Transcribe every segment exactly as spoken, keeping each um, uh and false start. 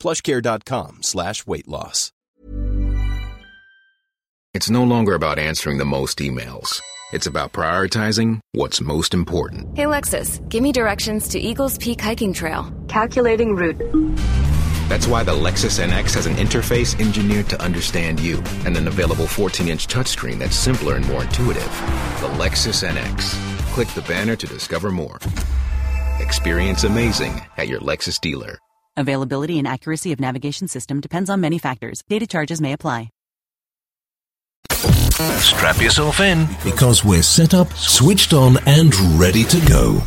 PlushCare.com slash weight loss. It's no longer about answering the most emails. It's about prioritizing what's most important. Hey, Lexus, give me directions to Eagles Peak Hiking Trail. Calculating route. That's why the Lexus N X has an interface engineered to understand you and an available fourteen-inch touchscreen that's simpler and more intuitive. The Lexus N X. Click the banner to discover more. Experience amazing at your Lexus dealer. Availability and accuracy of navigation system depends on many factors. Data charges may apply. Strap yourself in, because we're set up, switched on, and ready to go.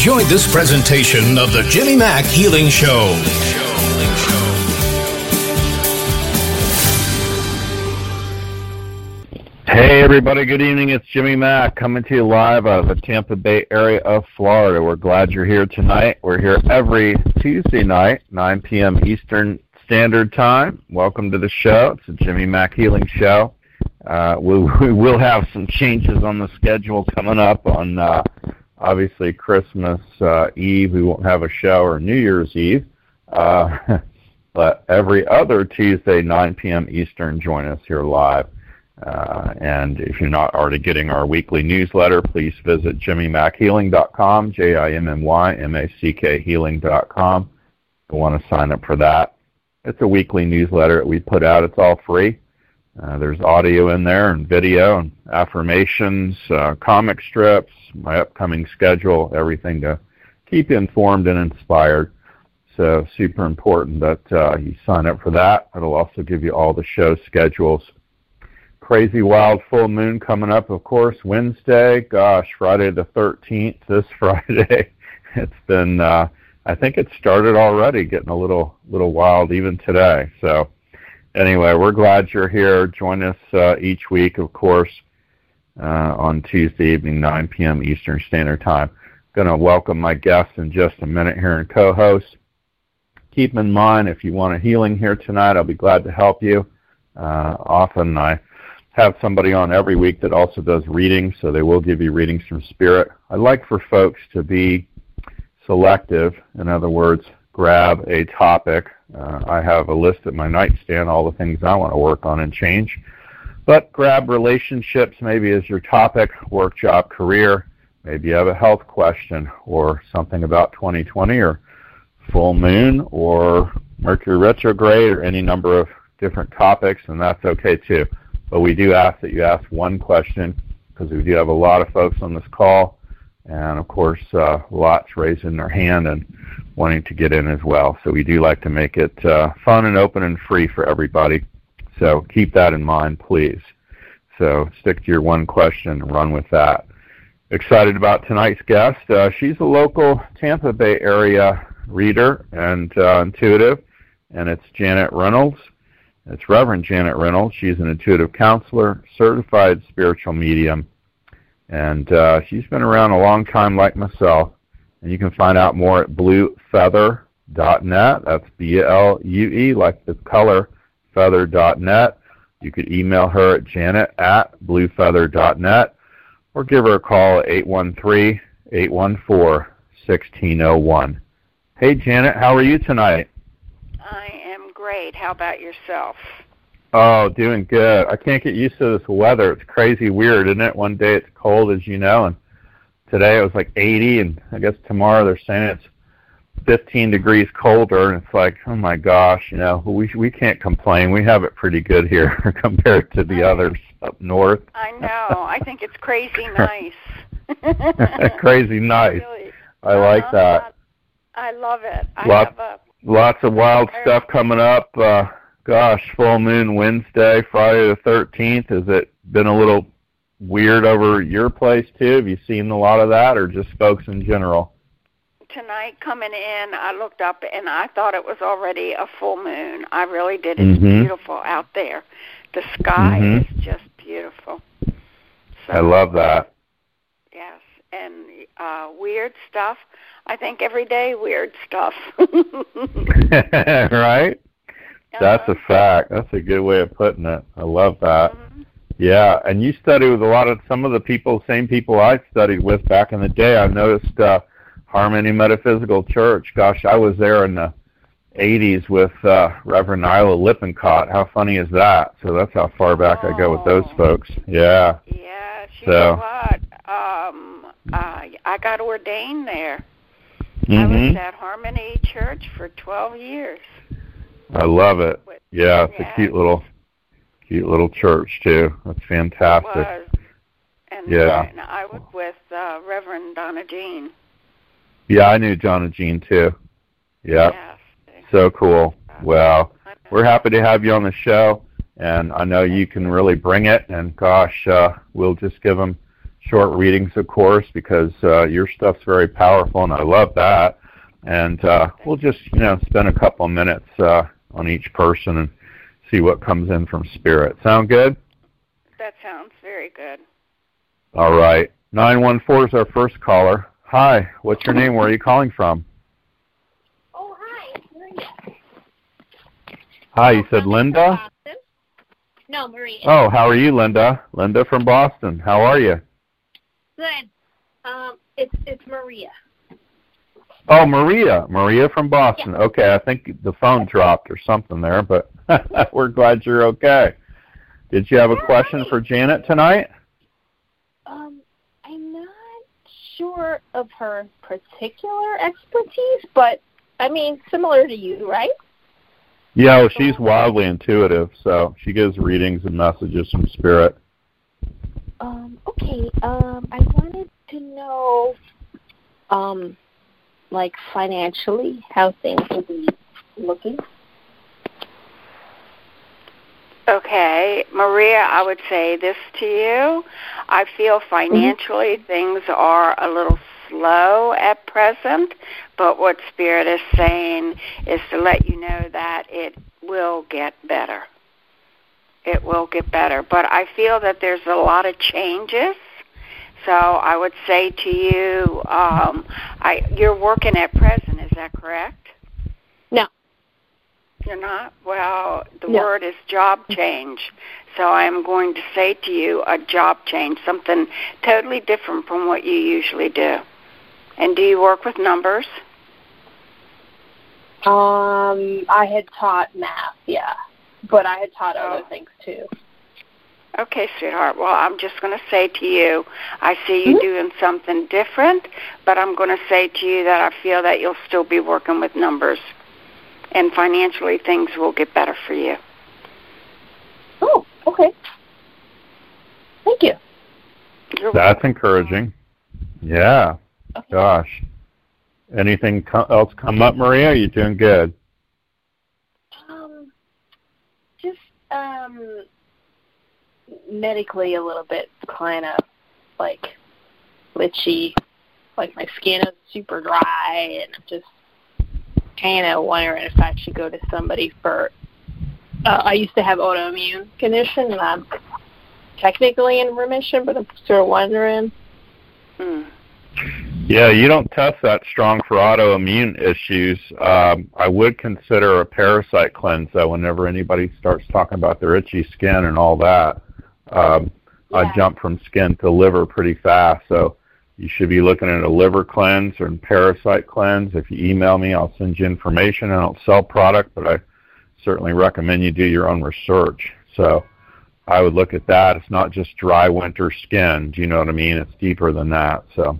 Enjoy this presentation of the Jimmy Mack Healing Show. Hey everybody, good evening. It's Jimmy Mack coming to you live out of the Tampa Bay area of Florida. We're glad you're here tonight. We're here every Tuesday night, nine p.m. Eastern Standard Time. Welcome to the show. It's the Jimmy Mack Healing Show. Uh, we, we will have some changes on the schedule coming up on... Uh, Obviously, Christmas uh, Eve, we won't have a show, or New Year's Eve. Uh, but every other Tuesday, nine p.m. Eastern, join us here live. Uh, and if you're not already getting our weekly newsletter, please visit Jimmy Mac Healing dot com, J I M M Y M A C K Healing dot com. You'll want to sign up for that. It's a weekly newsletter that we put out. It's all free. Uh, there's audio in there and video and affirmations, uh, comic strips, my upcoming schedule, everything to keep you informed and inspired. So super important that uh, you sign up for that. It'll also give you all the show schedules. Crazy wild full moon coming up, of course, Wednesday. Gosh, Friday the thirteenth, this Friday. It's been, uh, I think it started already getting a little, little wild even today. So. Anyway, we're glad you're here. Join us uh, each week, of course, uh, on Tuesday evening, nine p.m. Eastern Standard Time. I'm going to welcome my guests in just a minute here and co-hosts. Keep in mind, if you want a healing here tonight, I'll be glad to help you. Uh, often I have somebody on every week that also does readings, so they will give you readings from Spirit. I'd like for folks to be selective. In other words, grab a topic. Uh, I have a list at my nightstand, all the things I want to work on and change. But grab relationships maybe as your topic, work, job, career. Maybe you have a health question or something about twenty twenty or full moon or Mercury retrograde or any number of different topics, and that's okay too. But we do ask that you ask one question, because we do have a lot of folks on this call. And, of course, uh, lots raising their hand and wanting to get in as well. So we do like to make it uh, fun and open and free for everybody. So keep that in mind, please. So stick to your one question and run with that. Excited about tonight's guest. Uh, she's a local Tampa Bay area reader and uh, intuitive, and it's Janet Reynolds. That's Reverend Janet Reynolds. She's an intuitive counselor, certified spiritual medium, and uh, she's been around a long time like myself. And you can find out more at blue feather dot net. That's B L U E, like the color, feather dot net. You could email her at janet at blue feather dot net or give her a call at eight one three, eight one four, one six zero one. Hey, Janet, how are you tonight? I am great. How about yourself? Oh, doing good. I can't get used to this weather. It's crazy weird, isn't it? One day it's cold, as you know, and today it was like eighty, and I guess tomorrow they're saying it's fifteen degrees colder, and it's like, oh my gosh, you know, we we can't complain. We have it pretty good here compared to the others up north. I know. I think it's crazy nice. Crazy nice. Really? I uh-huh. like that. I love it. I lots, have a, lots of wild I, stuff coming up. Uh, gosh, full moon Wednesday, Friday the thirteenth. Has it been a little weird over your place, too? Have you seen a lot of that, or just folks in general? Tonight coming in, I looked up, and I thought it was already a full moon. I really did. It's mm-hmm. beautiful out there. The sky mm-hmm. is just beautiful. So, I love that. Yes, and uh, weird stuff. I think every day weird stuff. Right? Uh-huh. That's a fact. That's a good way of putting it. I love that. Mm-hmm. Yeah, and you study with a lot of some of the people, same people I studied with back in the day. I noticed... Uh, Harmony Metaphysical Church. Gosh, I was there in the eighties with uh, Reverend Nyla Lippincott. How funny is that? So that's how far back oh. I go with those folks. Yeah. Yeah, you so. know what? Um, uh, I got ordained there. Mm-hmm. I was at Harmony Church for twelve years. I love it. With, yeah, it's yeah. a cute little, cute little church, too. That's fantastic. It was. And, yeah. and I was with uh, Reverend Donna Jean. Yeah, I knew Donna Jean, too. Yeah. Yes. So cool. Well, we're happy to have you on the show, and I know you can really bring it. And, gosh, uh, we'll just give them short readings, of course, because uh, your stuff's very powerful, and I love that. And uh, we'll just, you know, spend a couple minutes uh, on each person and see what comes in from spirit. Sound good? That sounds very good. All right. nine one four is our first caller. Hi, what's your name? Where are you calling from? Oh, hi. It's Maria. Hi, you said Linda? No, Maria. Oh, how are you, Linda? Linda from Boston. How are you? Good. Um, it's it's Maria. Oh, Maria. Maria from Boston. Yeah. Okay, I think the phone dropped or something there, but we're glad you're okay. Did you have a hi. question for Janet tonight? Sure of her particular expertise, but I mean, similar to you, right? Yeah, well, she's wildly intuitive, so she gives readings and messages from spirit. Um, okay, um, I wanted to know, um, like financially, how things will be looking. Okay, Maria, I would say this to you. I feel financially mm-hmm. things are a little slow at present, but what Spirit is saying is to let you know that it will get better. It will get better. But I feel that there's a lot of changes. So I would say to you, um, I, you're working at present, is that correct? No. You're not? Well, the no. word is job change. So I'm going to say to you a job change, something totally different from what you usually do. And do you work with numbers? Um, I had taught math, yeah. But I had taught other oh. things, too. Okay, sweetheart. Well, I'm just going to say to you, I see you mm-hmm. doing something different, but I'm going to say to you that I feel that you'll still be working with numbers. And financially, things will get better for you. Oh, okay. Thank you. You're That's welcome. encouraging. Yeah. Okay. Gosh. Anything co- else come up, Maria? Are you doing good? Um, just um, medically a little bit kind of like glitchy. Like my skin is super dry and I'm just kind of wondering if I should go to somebody for uh, I used to have autoimmune condition, and I'm technically in remission, but I'm sort of wondering. Hmm. Yeah, you don't test that strong for autoimmune issues. Um, I would consider a parasite cleanse, though, whenever anybody starts talking about their itchy skin and all that. Um, yeah. I jump from skin to liver pretty fast, so you should be looking at a liver cleanse or a parasite cleanse. If you email me, I'll send you information. I don't sell product, but I certainly recommend you do your own research. So I would look at that. It's not just dry winter skin. Do you know what I mean? It's deeper than that, so...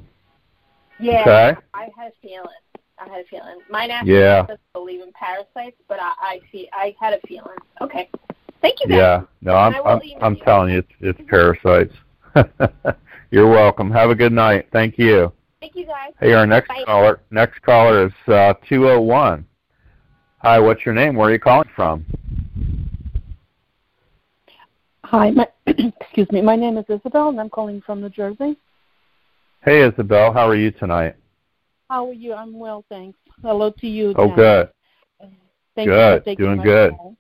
Yeah, okay. I had a feeling. I had a feeling. Mine actually yeah. doesn't believe in parasites, but I I, feel, I had a feeling. Okay, thank you, guys. Yeah, no, I'm I'm, I'm you. telling you, it's, it's parasites. You're welcome. Have a good night. Thank you. Thank you, guys. Hey, our next Bye. caller. Next caller is uh, two oh one. Hi, what's your name? Where are you calling from? Hi, my excuse me. My name is Isabel, and I'm calling from New Jersey. Hey, Isabel. How are you tonight? How are you? I'm well, thanks. Hello to you. Oh, Janet. good. Thank good. You for taking Doing my good. Call.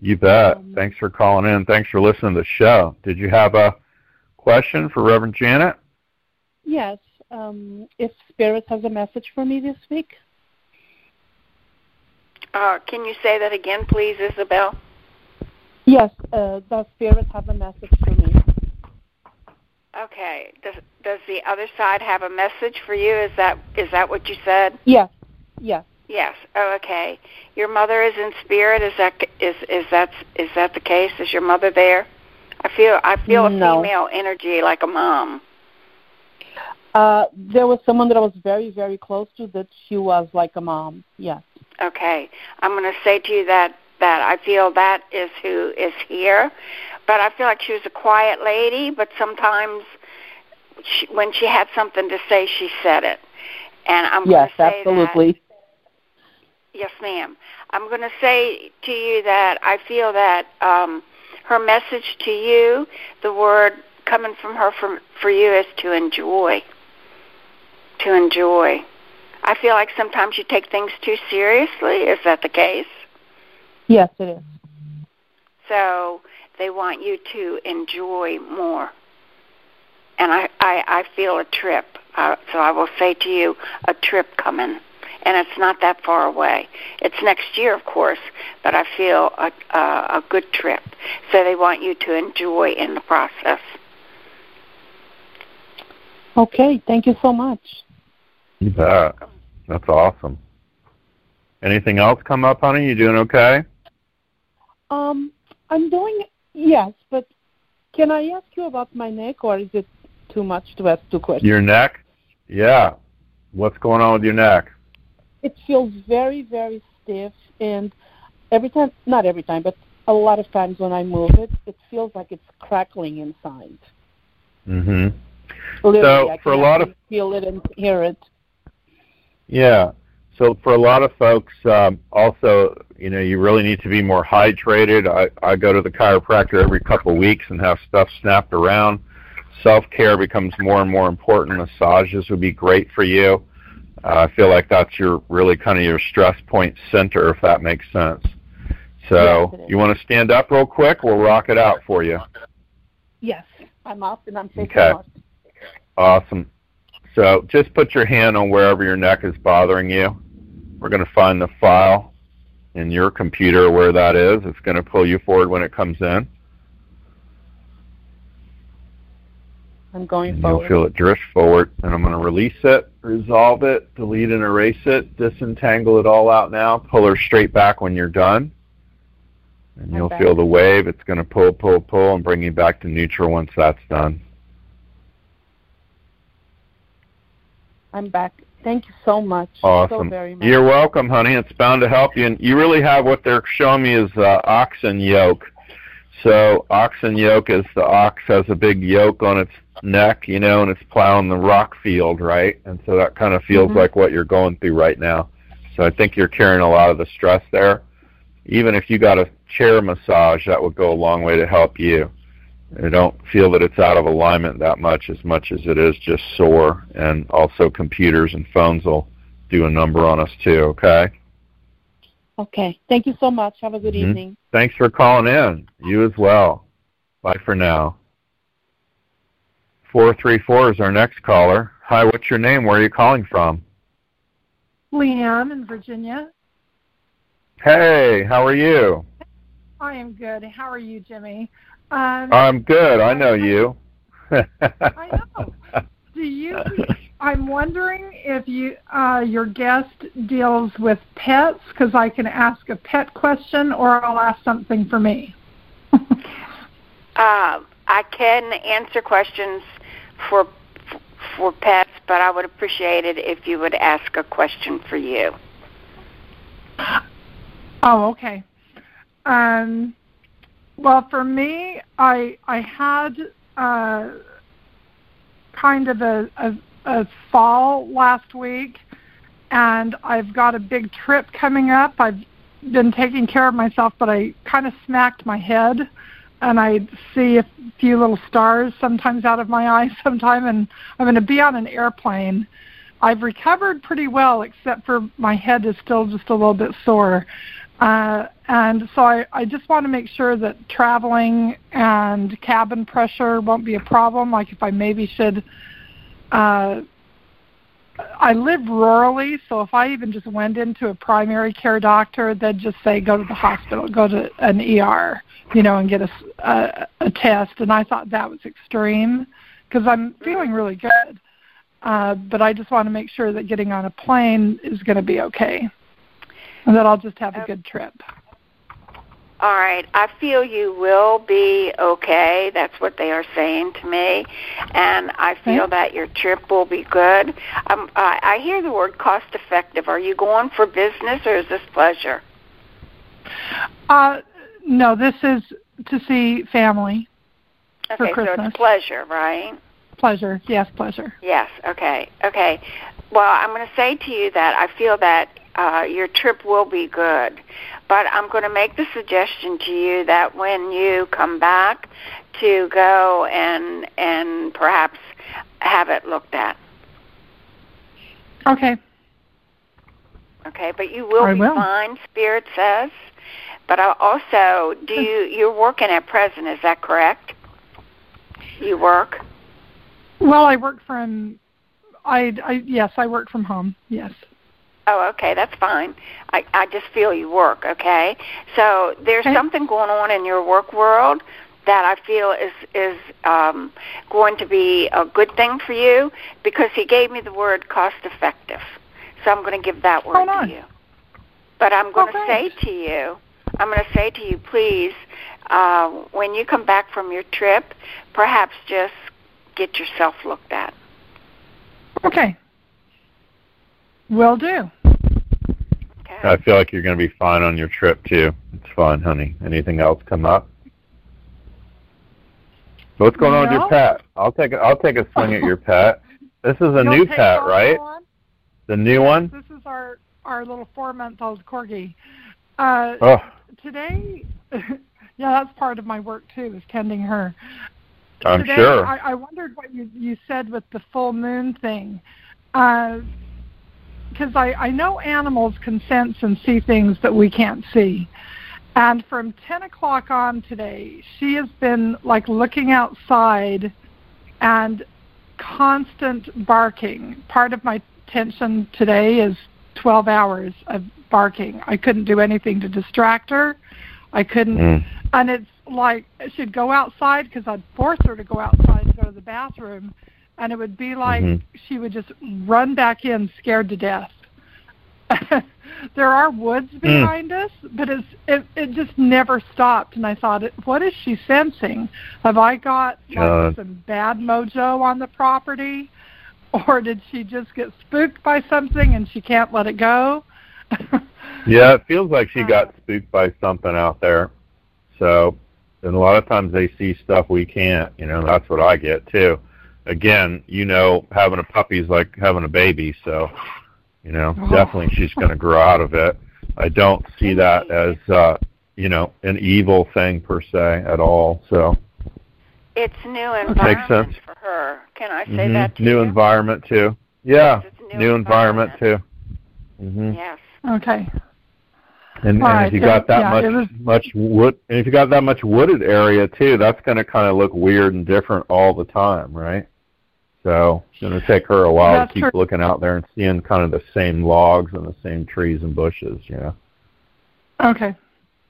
You bet. Um, thanks for calling in. Thanks for listening to the show. Did you have a question for Reverend Janet? Yes. Um, if Spirit has a message for me this week. Uh, can you say that again, please, Isabel? Yes. Uh, does Spirit have a message for me? Okay. Does, does the other side have a message for you? Is that is that what you said? Yes. Yes. Yes. Oh, okay. Your mother is in spirit. Is that is is that is that the case? Is your mother there? I feel I feel no. a female energy, like a mom. Uh, there was someone that I was very very close to that she was like a mom. Yes. Okay. I'm going to say to you that that I feel that is who is here. But I feel like she was a quiet lady, but sometimes she, when she had something to say, she said it. And I'm yes, going to say absolutely. That, yes, ma'am. I'm going to say to you that I feel that um, her message to you, the word coming from her for, for you is to enjoy, to enjoy. I feel like sometimes you take things too seriously. Is that the case? Yes, it is. So... they want you to enjoy more. And I, I, I feel a trip. Uh, so I will say to you, a trip coming. And it's not that far away. It's next year, of course, but I feel a, a, a good trip. So they want you to enjoy in the process. Okay. Thank you so much. You bet. That's awesome. Anything else come up, honey? You doing okay? Um, I'm doing Yes, but can I ask you about my neck, or is it too much to ask two questions? Your neck? Yeah. What's going on with your neck? It feels very, very stiff, and every time, not every time, but a lot of times when I move it, it feels like it's crackling inside. Mm-hmm. Literally, so I for a lot of feel it and hear it. Yeah. So for a lot of folks, um, also, you know, you really need to be more hydrated. I, I go to the chiropractor every couple of weeks and have stuff snapped around. Self-care becomes more and more important. Massages would be great for you. Uh, I feel like that's your really kind of your stress point center, if that makes sense. So yes, you want to stand up real quick? We'll rock it out for you. Yes, I'm up and I'm taking okay. off. Awesome. So just put your hand on wherever your neck is bothering you. We're going to find the file in your computer where that is. It's going to pull you forward when it comes in. I'm going and forward. You'll feel it drift forward, and I'm going to release it, resolve it, delete and erase it, disentangle it all out now, pull her straight back when you're done, and you'll okay. feel the wave. It's going to pull, pull, pull, and bring you back to neutral once that's done. I'm back. Thank you so much. Awesome. So very much. You're welcome, honey. It's bound to help you. And you really have what they're showing me is uh, oxen yoke. So oxen yoke is the ox has a big yoke on its neck, you know, and it's plowing the rock field, right? And so that kind of feels mm-hmm. like what you're going through right now. So I think you're carrying a lot of the stress there. Even if you got a chair massage, that would go a long way to help you. I don't feel that it's out of alignment that much as much as it is just sore, and also computers and phones will do a number on us too, okay? Okay. Thank you so much. Have a good mm-hmm. evening. Thanks for calling in. You as well. Bye for now. four three four is our next caller. Hi, what's your name? Where are you calling from? Leanne in Virginia. Hey, how are you? I am good. How are you, Jimmy? Um, I'm good. I know you. I know. Do you? I'm wondering if you, uh, your guest deals with pets, because I can ask a pet question, or I'll ask something for me. uh, I can answer questions for for pets, but I would appreciate it if you would ask a question for you. Oh, okay. Um, well, for me, I I had uh, kind of a, a, a fall last week, and I've got a big trip coming up. I've been taking care of myself, but I kind of smacked my head, and I see a few little stars sometimes out of my eyes sometime, and I'm going to be on an airplane. I've recovered pretty well, except for my head is still just a little bit sore. Uh, and so I, I just want to make sure that traveling and cabin pressure won't be a problem. Like if I maybe should, uh, I live rurally, so if I even just went into a primary care doctor, they'd just say go to the hospital, go to an E R, you know, and get a, a, a test. And I thought that was extreme because I'm feeling really good. Uh, but I just want to make sure that getting on a plane is going to be okay. And then I'll just have a good trip. All right. I feel you will be okay. That's what they are saying to me. And I feel okay. that your trip will be good. Um, I, I hear the word cost effective. Are you going for business or is this pleasure? Uh, no, this is to see family okay, for Christmas. Okay, so it's pleasure, right? Pleasure. Yes, pleasure. Yes, okay. Okay. Well, I'm going to say to you that I feel that Uh, your trip will be good. But I'm going to make the suggestion to you that when you come back to go and and perhaps have it looked at. Okay. Okay, but you will I be will. fine, Spirit says. But I also, do you, you're working at present, is that correct? You work? Well, I work from, I, I yes, I work from home, yes. Oh, okay, that's fine. I, I just feel you work, okay? So there's okay. something going on in your work world that I feel is, is um, going to be a good thing for you because he gave me the word cost-effective. So I'm going to give that word to you. But I'm going to say to you, I'm going to say to you, please, uh, when you come back from your trip, perhaps just get yourself looked at. Okay. Will do. Okay. I feel like you're going to be fine on your trip, too. It's fine, honey. Anything else come up? So what's going no. on with your pet? I'll take a, I'll take a swing at your pet. This is a You'll new pet, right? One? The new yes, one? This is our, our little four-month-old corgi. Uh, oh. Today, yeah, that's part of my work, too, is tending her. I'm today, sure. I, I wondered what you, you said with the full moon thing. Uh Because I, I know animals can sense and see things that we can't see. And from ten o'clock on today, she has been, like, looking outside and constant barking. Part of my tension today is twelve hours of barking. I couldn't do anything to distract her. I couldn't. Mm. And it's like she'd go outside because I'd force her to go outside to go to the bathroom. And it would be like mm-hmm. she would just run back in scared to death. There are woods behind mm. us, but it's, it, it just never stopped. And I thought, what is she sensing? Have I got like, uh, some bad mojo on the property? Or did she just get spooked by something and she can't let it go? Yeah, it feels like she uh, got spooked by something out there. So, and a lot of times they see stuff we can't. You know, that's what I get, too. Again, you know, having a puppy is like having a baby, so, you know, oh. definitely she's going to grow out of it. I don't see that as, uh, you know, an evil thing per se at all, so. It's new environment for her. Can I say mm-hmm. that to new you? New environment, too. Yeah, yes, new, new environment, environment too. Mm-hmm. Yes. Okay. And, and if you got that yeah, much was, much wood, and if you got that much wooded area too, that's going to kind of look weird and different all the time, right? So it's going to take her a while to keep her. looking out there and seeing kind of the same logs and the same trees and bushes, you know. Okay.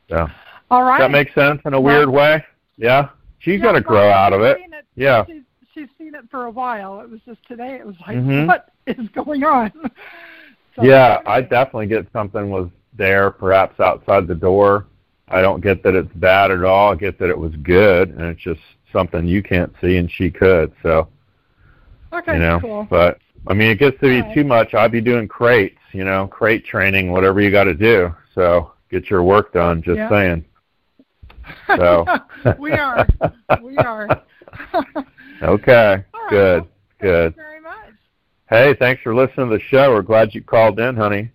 Yeah. All right. Does that make sense in a weird well, way? Yeah. She's yeah, got to grow out of it. it. Yeah. She's, she's seen it for a while. It was just today. It was like, mm-hmm. what is going on? So yeah, I definitely get something was there, perhaps outside the door. I don't get that it's bad at all. I get that it was good, and it's just something you can't see, and she could. So, okay, you know, cool. But I mean, it gets to be right. too much. I'd be doing crates, you know, crate training, whatever you got to do. So get your work done. Just yeah. saying. So we are, we are. Okay, right. good, well, good. Thank you very much. Hey, thanks for listening to the show. We're glad you called in, honey.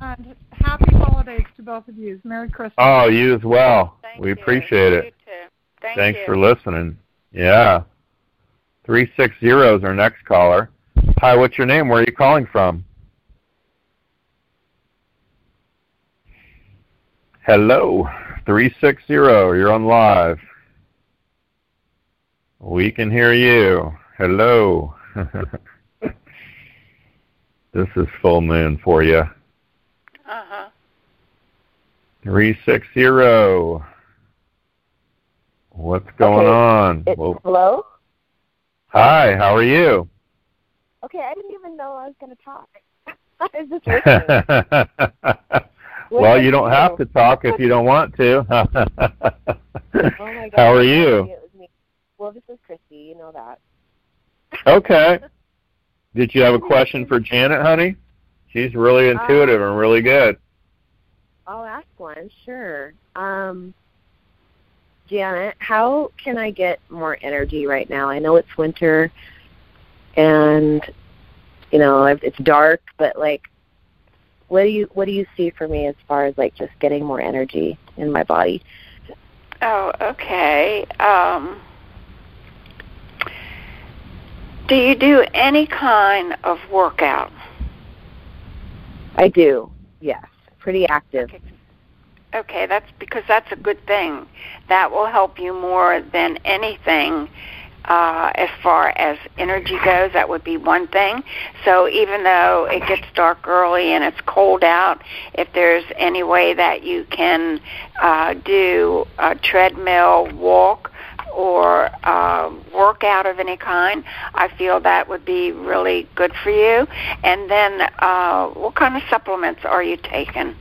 And happy holidays to both of you. Merry Christmas. Oh, you as well. Thank we you. appreciate it. You too. Thank Thanks you. for listening. Yeah. three sixty is our next caller. Hi, what's your name? Where are you calling from? Hello. three sixty, you're on live. We can hear you. Hello. This is full moon for you. Uh-huh. three sixty. What's going okay. on? Well, hello? Hi, how are you? Okay, I didn't even know I was going to talk. I was just listening. Well, you don't have to talk if you don't want to. Oh my God. How are you? It was me. Well, this is Christy, you know that. Okay. Did you have a question for Janet, honey? She's really intuitive um, and really good. I'll ask one, sure. Um, Janet, how can I get more energy right now? I know it's winter, and you know it's dark, but like, what do you what do you see for me as far as like just getting more energy in my body? Oh, okay. Um, do you do any kind of workout? I do, yes. Pretty active. Okay. Okay, that's because that's a good thing. That will help you more than anything uh, as far as energy goes. That would be one thing. So even though it gets dark early and it's cold out, if there's any way that you can uh, do a treadmill walk or uh, workout of any kind, I feel that would be really good for you. And then uh, what kind of supplements are you taking?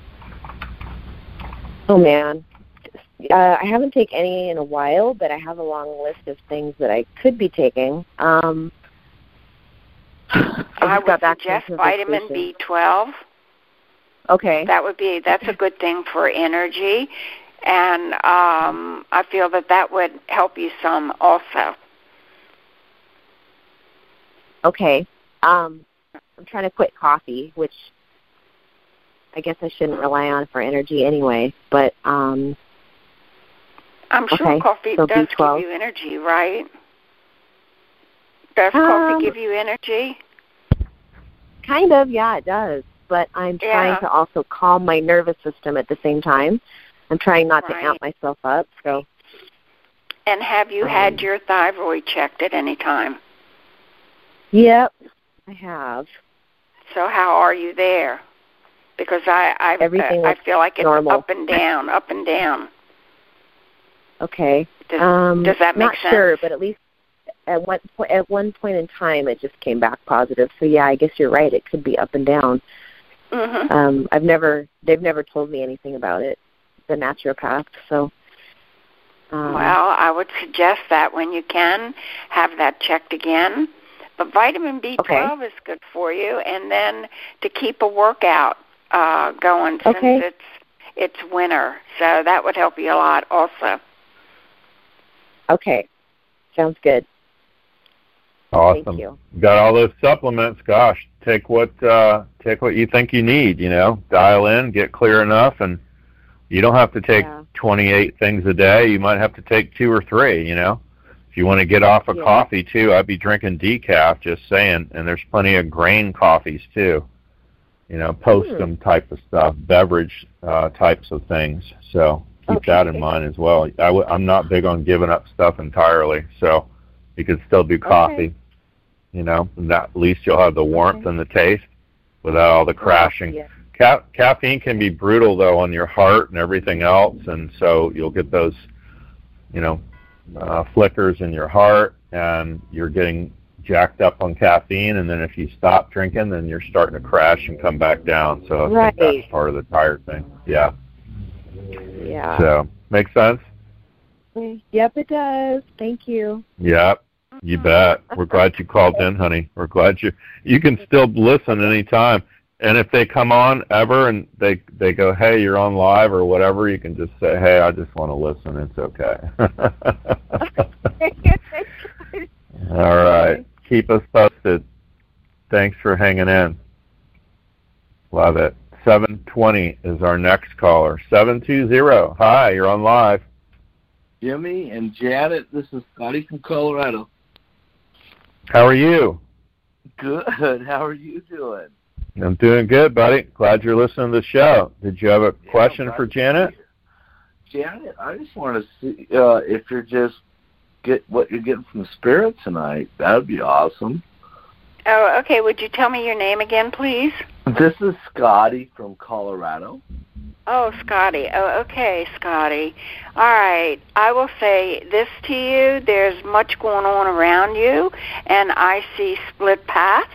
Oh, man. Uh, I haven't taken any in a while, but I have a long list of things that I could be taking. Um, I, I would suggest vitamin B twelve. Okay. That would be, that's a good thing for energy. And um, I feel that that would help you some also. Okay. Um, I'm trying to quit coffee, which I guess I shouldn't rely on for energy anyway. But um, I'm sure okay. coffee so does B twelve. Give you energy, right? Does um, coffee give you energy? Kind of, yeah, it does. But I'm trying yeah. to also calm my nervous system at the same time. I'm trying not right. to amp myself up. So. And have you um, had your thyroid checked at any time? Yep, I have. So how are you there? Because I I, Everything I, I feel like it's normal. Up and down, up and down. Okay. Does, um, does that make not sense? Not sure, but at least at one, po- at one point in time it just came back positive. So, yeah, I guess you're right. It could be up and down. Mm-hmm. Um, I've never they've never told me anything about it. The naturopath, so. Um, well, I would suggest that when you can, have that checked again. But vitamin B twelve okay. is good for you, and then to keep a workout uh, going since okay. it's it's winter, so that would help you a lot also. Okay, sounds good. Awesome. Thank you. Got all those supplements. Gosh, take what uh, take what you think you need. You know, dial in, get clear enough, and. You don't have to take yeah. twenty-eight things a day. You might have to take two or three, you know. If you want to get off of yeah. coffee, too, I'd be drinking decaf, just saying. And there's plenty of grain coffees, too. you know, postum mm. type of stuff, beverage uh, types of things. So keep okay. that in mind as well. I w- I'm not big on giving up stuff entirely, so you can still do coffee, okay. you know, and that, at least you'll have the warmth okay. and the taste without all the crashing. Yeah. Ca- caffeine can be brutal, though, on your heart and everything else, and so you'll get those, you know, uh, flickers in your heart, and you're getting jacked up on caffeine, and then if you stop drinking, then you're starting to crash and come back down. So I right. think that's part of the tired thing. Yeah. Yeah. So, make sense? Yep, it does. Thank you. Yep, you bet. We're glad you called in, honey. We're glad you. You can still listen anytime. And if they come on ever and they they go, hey, you're on live or whatever, you can just say, hey, I just want to listen. It's okay. All right. Keep us posted. Thanks for hanging in. Love it. seven twenty is our next caller. seven two zero. Hi, you're on live. Jimmy and Janet, this is Scotty from Colorado. How are you? Good. How are you doing? I'm doing good, buddy. Glad you're listening to the show. Did you have a yeah, question for Janet? Janet, I just want to see uh, if you're just get what you're getting from the spirit tonight. That would be awesome. Oh, okay. Would you tell me your name again, please? This is Scotty from Colorado. Oh, Scotty. Oh, okay, Scotty. All right. I will say this to you. There's much going on around you, and I see split paths.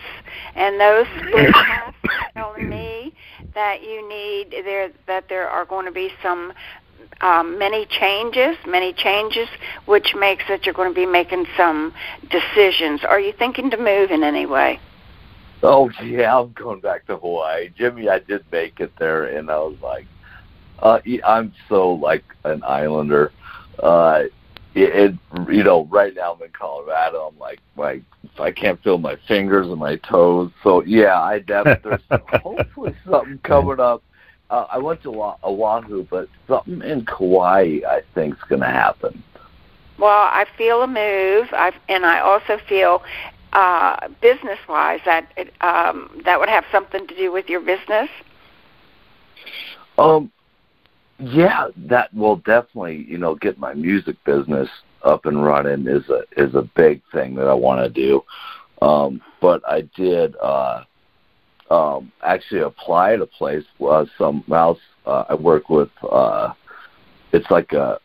And those split paths tell me that you need there that there are going to be some um, many changes, many changes, which makes that you're going to be making some decisions. Are you thinking to move in any way? Oh yeah, I'm going back to Hawaii, Jimmy. I did make it there, and I was like, uh, I'm so like an islander. Uh, It, it, you know, right now I'm in Colorado. I'm like, like I can't feel my fingers and my toes. So yeah, I definitely there's hopefully something coming up. Uh, I went to Oahu, but something in Kauai I think's going to happen. Well, I feel a move, I and I also feel uh, business-wise that it, um, that would have something to do with your business. Um. Yeah, that will definitely, you know, get my music business up and running is a is a big thing that I want to do. Um, but I did uh, um, actually apply at a place uh, some else uh, I work with. Uh, it's like a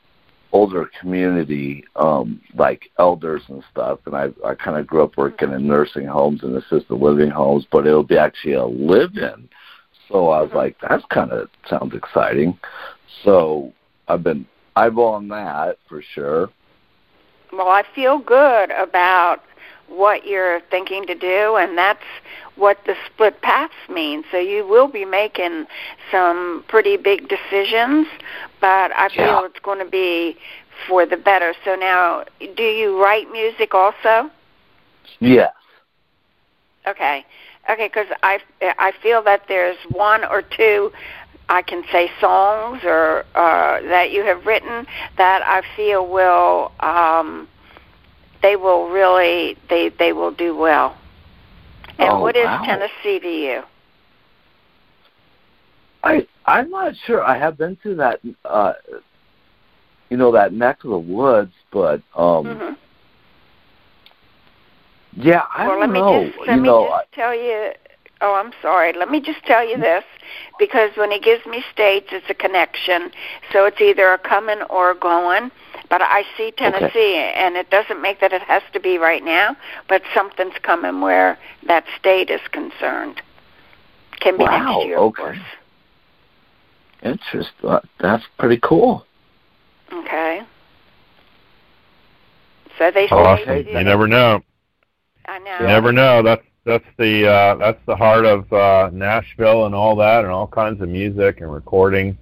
older community, um, like elders and stuff. And I I kind of grew up working in nursing homes and assisted living homes, but it'll be actually a live-in. So I was like, that's kind of sounds exciting. So I've been eyeballing that for sure. Well, I feel good about what you're thinking to do, and that's what the split paths mean. So you will be making some pretty big decisions, but I feel yeah. it's going to be for the better. So now, do you write music also? Yes. Okay. Okay, because I, I feel that there's one or two, I can say songs or uh, that you have written that I feel will, um, they will really, they, they will do well. And oh, what is wow. Tennessee to you? I, I'm not sure. I have been to that, uh, you know, that neck of the woods, but, um, mm-hmm. Yeah, I well, don't let me know. Just, let you me know, just I... tell you, oh, I'm sorry. Let me just tell you this, because when he gives me states, it's a connection. So it's either a coming or a going. But I see Tennessee, okay. and it doesn't make that it has to be right now, but something's coming where that state is concerned. Can be wow, next year, okay. of course. Interesting. That's pretty cool. Okay. So they awesome. say you, you never know. I know. You never know. That's that's the uh, that's the heart of uh, Nashville and all that, and all kinds of music and recording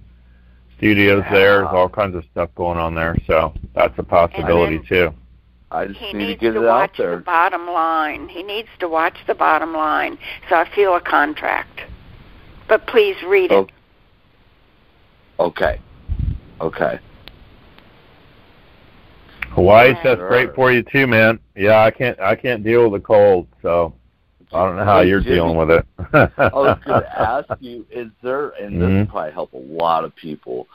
studios yeah. there. There's all kinds of stuff going on there, so that's a possibility too. I just he need needs to get to it watch out there. The bottom line. He needs to watch the bottom line. So I feel a contract, but please read it. Okay. Okay. Hawaii, that's great for you too, man. Yeah, I can't I can't deal with the cold, so I don't know how hey, you're Jimmy, dealing with it. I was going to ask you, is there, and this mm-hmm. will probably help a lot of people,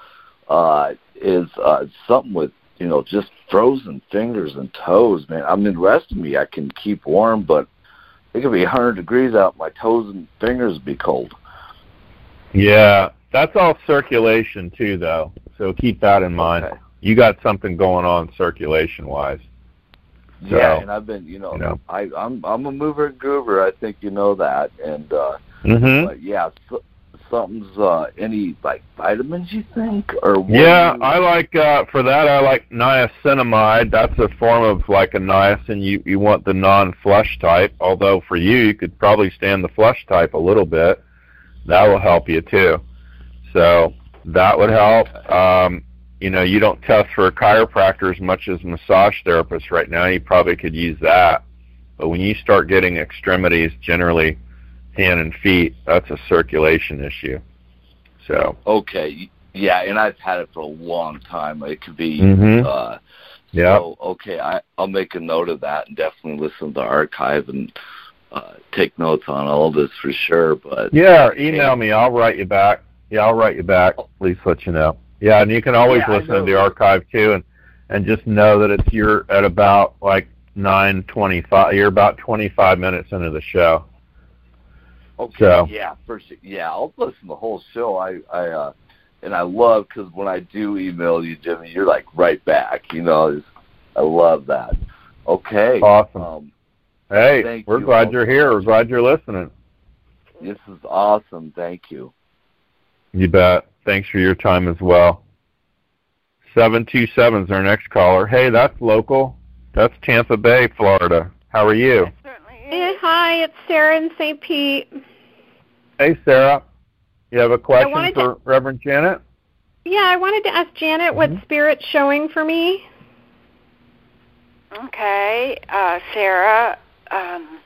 uh, is uh, something with, you know, just frozen fingers and toes, man. I mean, the rest of me, I can keep warm, but it could be one hundred degrees out. My toes and fingers would be cold. Yeah, that's all circulation, too, though. So keep that in mind. Okay. You got something going on circulation-wise. So, yeah, and I've been, you know, you know. I, I'm I'm a mover and groover. I think you know that. And, uh, mm-hmm. but yeah, so, something's, uh, any, like, vitamins, you think? Or yeah, I like, uh, for that, I like niacinamide. That's a form of, like, a niacin. You, you want the non-flush type, although for you, you could probably stand the flush type a little bit. That will help you, too. So that would help. Um, you know, you don't test for chiropractors as much as massage therapists right now. You probably could use that. But when you start getting extremities, generally hand and feet, that's a circulation issue. So okay. Yeah, and I've had it for a long time. It could be mm-hmm. uh, yeah. So, okay, I, I'll make a note of that and definitely listen to the archive and uh, take notes on all this for sure. But yeah, email and, me. I'll write you back. Yeah, I'll write you back. At least let you know. Yeah, and you can always yeah, listen to the archive too, and, and just know that it's you're at about like nine twenty-five. You're about twenty-five minutes into the show. Okay. So. Yeah, for sure. Yeah, I'll listen to the whole show. I, I uh, and I love because when I do email you, Jimmy, you're like right back. You know, just, I love that. Okay. Awesome. Um, hey, we're you. glad you're here. We're glad you're listening. This is awesome. Thank you. You bet. Thanks for your time as well. seven two seven is our next caller. Hey, that's local. That's Tampa Bay, Florida. How are you? Hey, hi, it's Sarah in Saint Pete. Hey, Sarah. You have a question for to, Reverend Janet? Yeah, I wanted to ask Janet mm-hmm. what spirit's showing for me. Okay, uh, Sarah, um,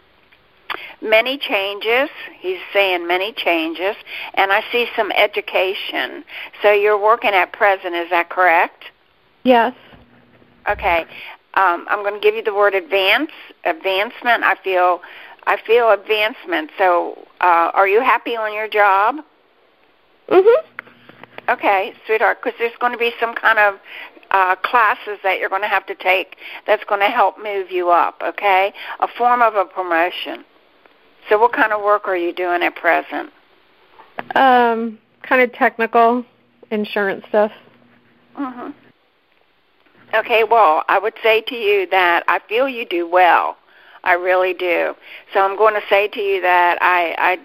many changes. He's saying many changes. And I see some education. So you're working at present, is that correct? Yes. Okay. Um, I'm going to give you the word advance, advancement. I feel I feel advancement. So uh, are you happy on your job? Mm-hmm. Okay, sweetheart, because there's going to be some kind of Uh, classes that you're going to have to take that's going to help move you up, okay? A form of a promotion. So what kind of work are you doing at present? Um, kind of technical insurance stuff. Mm-hmm. Okay, well, I would say to you that I feel you do well. I really do. So I'm going to say to you that I, I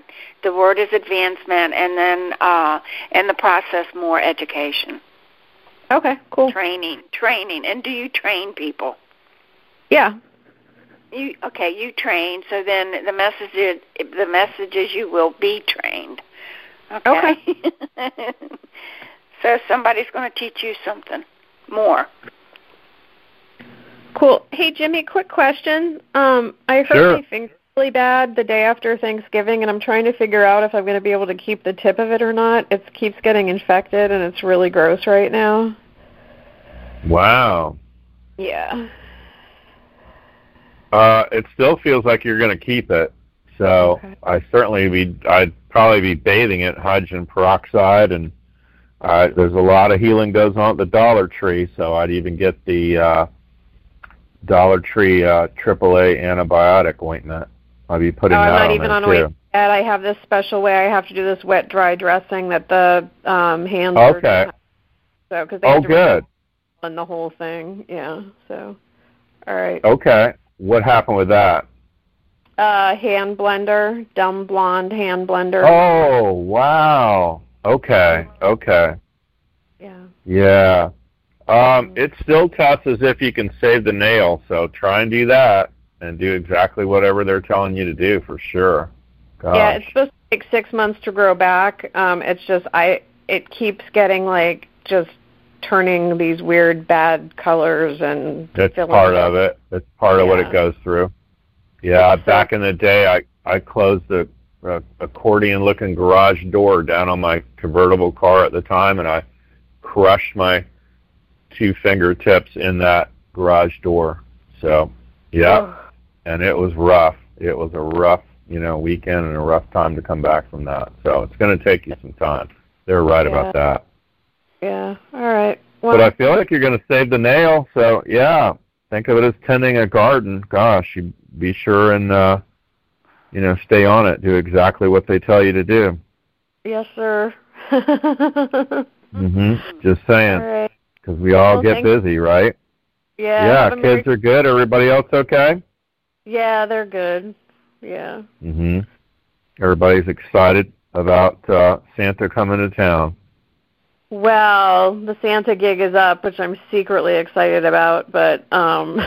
the word is advancement, and then uh, in the process, more education. Okay, cool. Training, training. And do you train people? Yeah. You okay, you train, so then the message is, the message is you will be trained. Okay. Okay. So somebody's going to teach you something more. Cool. Hey, Jimmy, quick question. Um, I hurt sure. my finger really bad the day after Thanksgiving, and I'm trying to figure out if I'm going to be able to keep the tip of it or not. It keeps getting infected, and it's really gross right now. Wow. Yeah. Uh, it still feels like you're going to keep it, so okay. I certainly be I'd probably be bathing it hydrogen peroxide, and uh, there's a lot of healing goes on at the Dollar Tree, so I'd even get the uh, Dollar Tree uh, triple A antibiotic ointment. I'd be putting oh, that on there, too. I'm not even on ointment. I have this special way. I have to do this wet, dry dressing that the um, hands okay. are doing. So, cause they oh, have to good. And the whole thing, yeah. So, all right. Okay. What happened with that? Uh, hand blender, dumb blonde hand blender. Oh, wow. Okay. Okay. Yeah. Yeah. Um, it still tests as if you can save the nail, so try and do that and do exactly whatever they're telling you to do for sure. Gosh. Yeah, it's supposed to take six months to grow back. Um, it's just I it keeps getting like just turning these weird bad colors and it's part of it. It's part of yeah. what it goes through. Yeah, it's back so- in the day, I I closed the uh, accordion-looking garage door down on my convertible car at the time, and I crushed my two fingertips in that garage door. So, yeah, oh. and it was rough. It was a rough you know, weekend and a rough time to come back from that. So it's going to take you some time. They're right yeah. about that. Yeah. All right. Well, but I feel like you're going to save the nail. So, yeah, think of it as tending a garden. Gosh, you be sure and, uh, you know, stay on it. Do exactly what they tell you to do. Yes, sir. mm-hmm. Just saying. All right. Because we all well, get busy, right? Yeah. Yeah, kids are good. Everybody else okay? Yeah, they're good. Yeah. Mm-hmm. Everybody's excited about uh, Santa coming to town. Well, the Santa gig is up, which I'm secretly excited about, but... Um...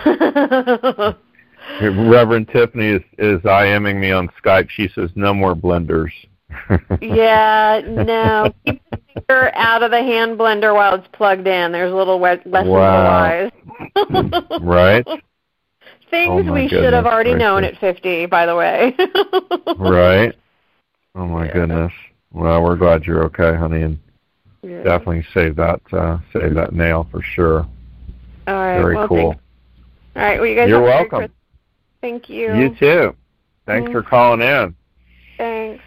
Reverend Tiffany is, is IMing me on Skype. She says, no more blenders. yeah, no. Keep the finger out of the hand blender while it's plugged in. There's a little less wow. in the eyes. Right? Things oh we should have already gracious. known at fifty, by the way. right. Oh, my yeah. goodness. Well, we're glad you're okay, honey, and yeah. definitely save that uh, save that nail for sure. All right. Very well, cool. Thanks. All right. Well, you guys you're welcome. Christmas. Thank you. You too. Thanks mm-hmm. for calling in. Thanks.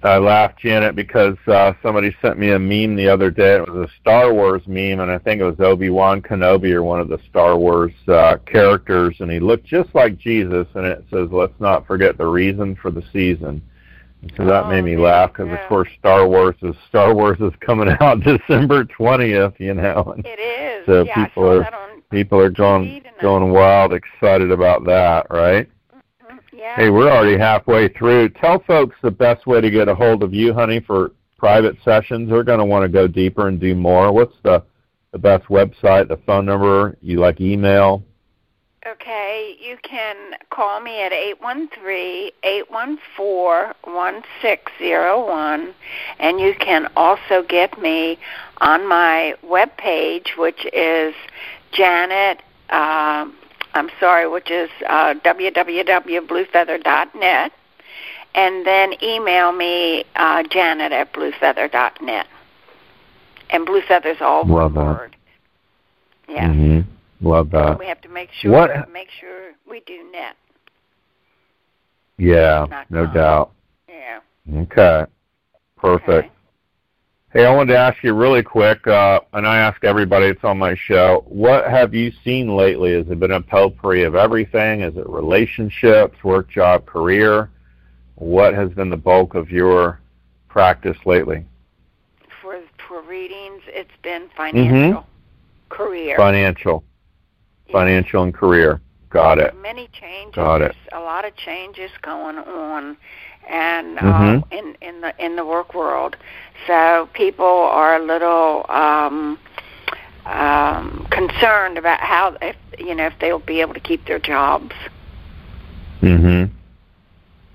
I laughed, Janet, because uh, somebody sent me a meme the other day. It was a Star Wars meme, and I think it was Obi-Wan Kenobi or one of the Star Wars uh, characters, and he looked just like Jesus, and it says, let's not forget the reason for the season. And so that oh, made me yeah, laugh because, yeah. of course, Star Wars is Star Wars is coming out December twentieth, you know. And it is. So yeah, people, I saw are, that on people are going, going wild, excited about that, right? Yeah. Hey, we're already halfway through. Tell folks the best way to get a hold of you, honey, for private sessions. They're going to want to go deeper and do more. What's the, the best website, the phone number, you like email? Okay, you can call me at eight one three, eight one four, one six zero one, and you can also get me on my webpage, which is Janet... Uh, I'm sorry, which is uh, w w w dot blue feather dot net, and then email me uh, Janet at blue feather dot net. And Blue Feather's all one word. Yeah, mm-hmm. Love that. So we have to make sure what? make sure we do net. Yeah, Not no com. doubt. Yeah. Okay. Perfect. Okay. Hey, I wanted to ask you really quick, uh, and I ask everybody that's on my show, what have you seen lately? Has it been a potpourri of everything? Is it relationships, work, job, career? What has been the bulk of your practice lately? For, for readings, it's been financial, mm-hmm. career. Financial. Yes. Financial and career. Got it. Many changes. Got it. There's a lot of changes going on. And uh, mm-hmm. in in the in the work world, so people are a little um, um, concerned about how if you know if they'll be able to keep their jobs. Mhm.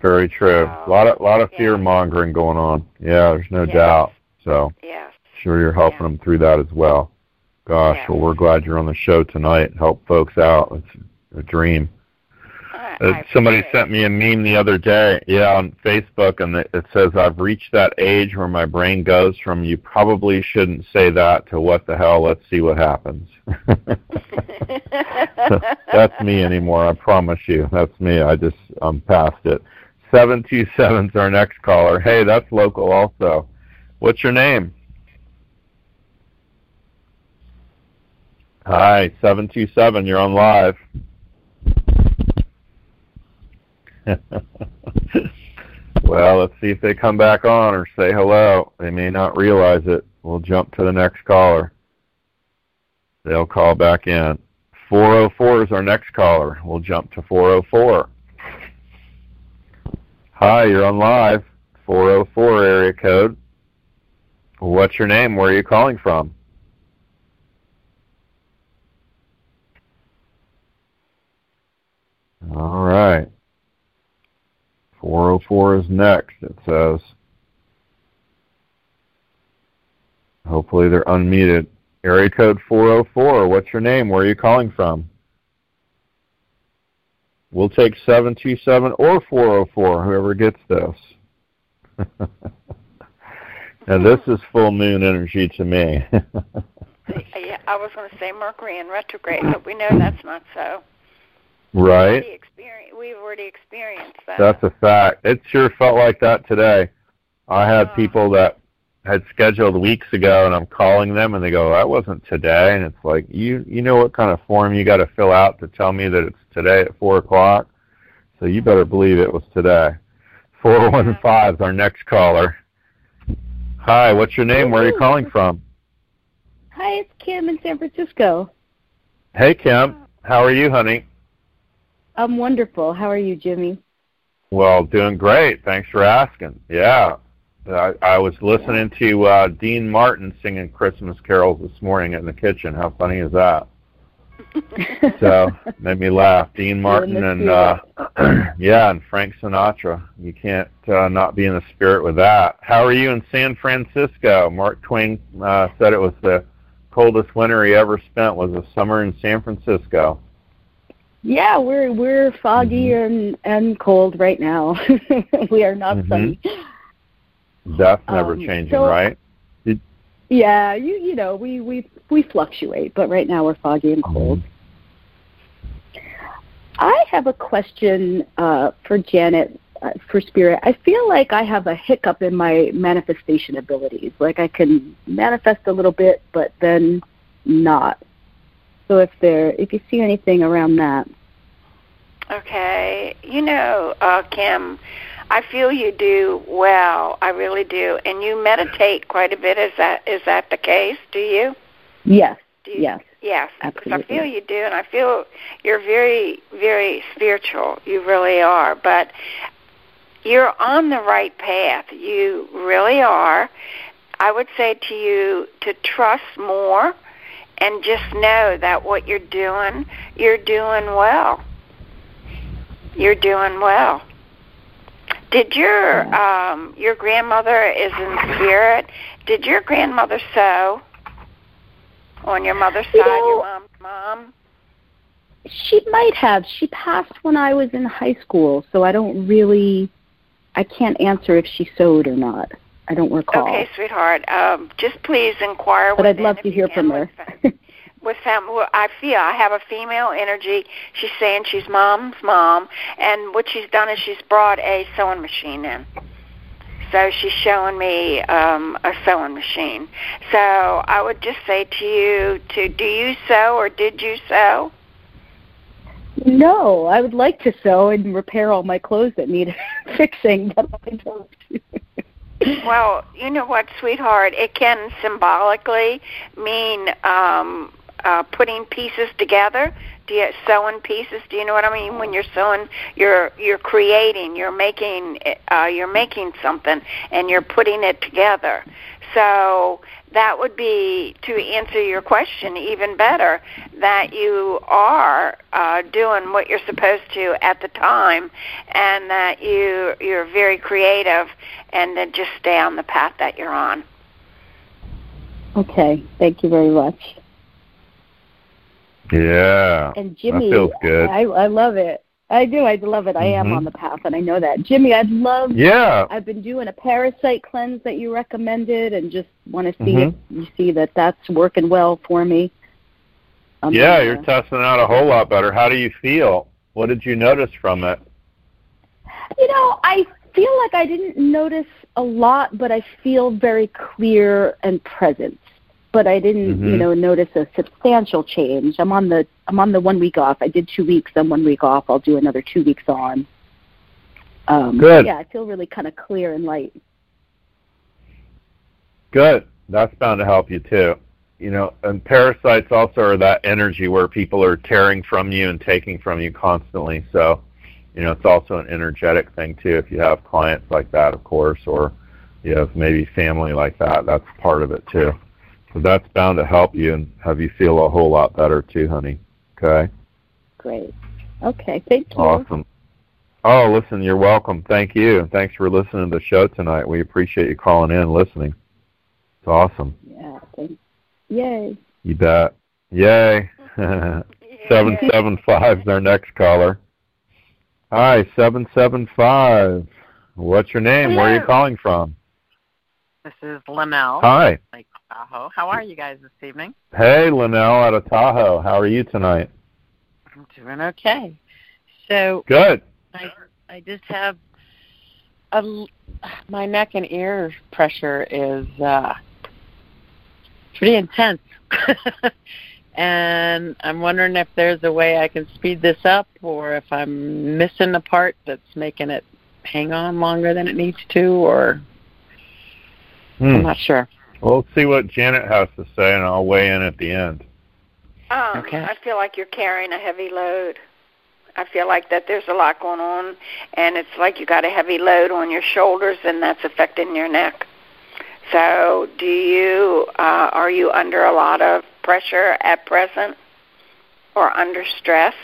Very true. So, a lot of lot of yeah. fear mongering going on. Yeah, there's no yes. doubt. So yes. sure you're helping yes. them through that as well. Gosh, yes. well we're glad you're on the show tonight. Help folks out. It's a dream. Uh, somebody sent me a meme the other day, yeah, on Facebook, and it says, I've reached that age where my brain goes from you probably shouldn't say that to what the hell, let's see what happens. So, that's me anymore, I promise you. That's me. I just, I'm past it. seven two seven's our next caller. Hey, that's local also. What's your name? Hi, seven two seven, you're on live. Well, let's see if they come back on or say hello. They may not realize it. We'll jump to the next caller. They'll call back in. four oh four is our next caller. We'll jump to four oh four. Hi, you're on live. four oh four area code. What's your name? Where are you calling from? All right. four oh four is next, it says. Hopefully they're unmuted. Area code four oh four, what's your name? Where are you calling from? We'll take seven two seven or four oh four, whoever gets this. Now this is full moon energy to me. Yeah, I was going to say Mercury in retrograde, but we know that's not so. Right. We've already, we've already experienced that. That's a fact. It sure felt like that today. I had oh. people that had scheduled weeks ago, and I'm calling them, and they go, that wasn't today. And it's like, you you know what kind of form you got to fill out to tell me that it's today at four o'clock? So you better believe it was today. four one five is our next caller. Hi, what's your name? Where are you calling from? Hi, it's Kim in San Francisco. Hey, Kim. How are you, honey? I'm wonderful. How are you, Jimmy? Well, doing great. Thanks for asking. Yeah. I, I was listening to uh, Dean Martin singing Christmas carols this morning in the kitchen. How funny is that? So, made me laugh. Dean Martin and, uh, yeah, and Frank Sinatra. You can't uh, not be in the spirit with that. How are you in San Francisco? Mark Twain uh, said it was the coldest winter he ever spent was a summer in San Francisco. Yeah, we're we're foggy mm-hmm. and, and cold right now. We are not mm-hmm. sunny. That's never um, changing, so, right? It, yeah, you you know, we, we we fluctuate, but right now we're foggy and cold. I have a question uh, for Janet, uh, for Spirit. I feel like I have a hiccup in my manifestation abilities. Like I can manifest a little bit, but then not. So if there, if you see anything around that. Okay. You know, uh, Kim, I feel you do well. I really do. And you meditate quite a bit. Is that is that the case? Do you? Yes. Do you, yes. Yes. Because I feel you do, and I feel you're very, very spiritual. You really are. But you're on the right path. You really are. I would say to you to trust more and just know that what you're doing, you're doing well. You're doing well. Did your um, your grandmother is in spirit? Did your grandmother sew on your mother's side, you know, your mom's mom? She might have. She passed when I was in high school, so I don't really, I can't answer if she sewed or not. I don't recall. Okay, sweetheart. Um, just please inquire. But I'd love to hear from her. With them, I feel I have a female energy. She's saying she's mom's mom, and what she's done is she's brought a sewing machine in. So she's showing me um, a sewing machine. So I would just say to you, to do you sew or did you sew? No, I would like to sew and repair all my clothes that need fixing, but I don't. Well, you know what, sweetheart? It can symbolically mean um, uh, putting pieces together, do you, sewing pieces. Do you know what I mean? When you're sewing, you're you're creating, you're making, uh, you're making something, and you're putting it together. So that would be, to answer your question even better, that you are uh, doing what you're supposed to at the time, and that you, you're very creative, and then just stay on the path that you're on. Okay. Thank you very much. Yeah. And Jimmy, that feels good. I, I love it. I do. I love it. I mm-hmm. am on the path, and I know that. Jimmy, I'd love yeah. I've been doing a parasite cleanse that you recommended, and just want to see mm-hmm. if you see that that's working well for me. I'm yeah, gonna, you're testing out a whole lot better. How do you feel? What did you notice from it? You know, I feel like I didn't notice a lot, but I feel very clear and present. But I didn't, mm-hmm. you know, notice a substantial change. I'm on the I'm on the one week off. I did two weeks. I'm one week off. I'll do another two weeks on. Um, Good. Yeah, I feel really kind of clear and light. Good. That's bound to help you too. You know, and parasites also are that energy where people are tearing from you and taking from you constantly. So, you know, it's also an energetic thing too. If you have clients like that, of course, or you have maybe family like that, that's part of it too. So that's bound to help you and have you feel a whole lot better too, honey. Okay? Great. Okay, thank you. Awesome. Oh, listen, you're welcome. Thank you. Thanks for listening to the show tonight. We appreciate you calling in and listening. It's awesome. Yeah, thanks. Yay. You bet. Yay. seven seven five is our next caller. Hi, seven seven five. What's your name? Hello. Where are you calling from? This is Linnell. Hi. Like Tahoe. How are you guys this evening? Hey, Linnell out of Tahoe. How are you tonight? I'm doing okay. So good. I I just have a, my neck and ear pressure is uh, pretty intense, and I'm wondering if there's a way I can speed this up, or if I'm missing the part that's making it hang on longer than it needs to, or hmm. I'm not sure. Well, let's see what Janet has to say, and I'll weigh in at the end. Um, okay. I feel like you're carrying a heavy load. I feel like that there's a lot going on, and it's like you got a heavy load on your shoulders, and that's affecting your neck. So do you, uh, are you under a lot of pressure at present, or under stress?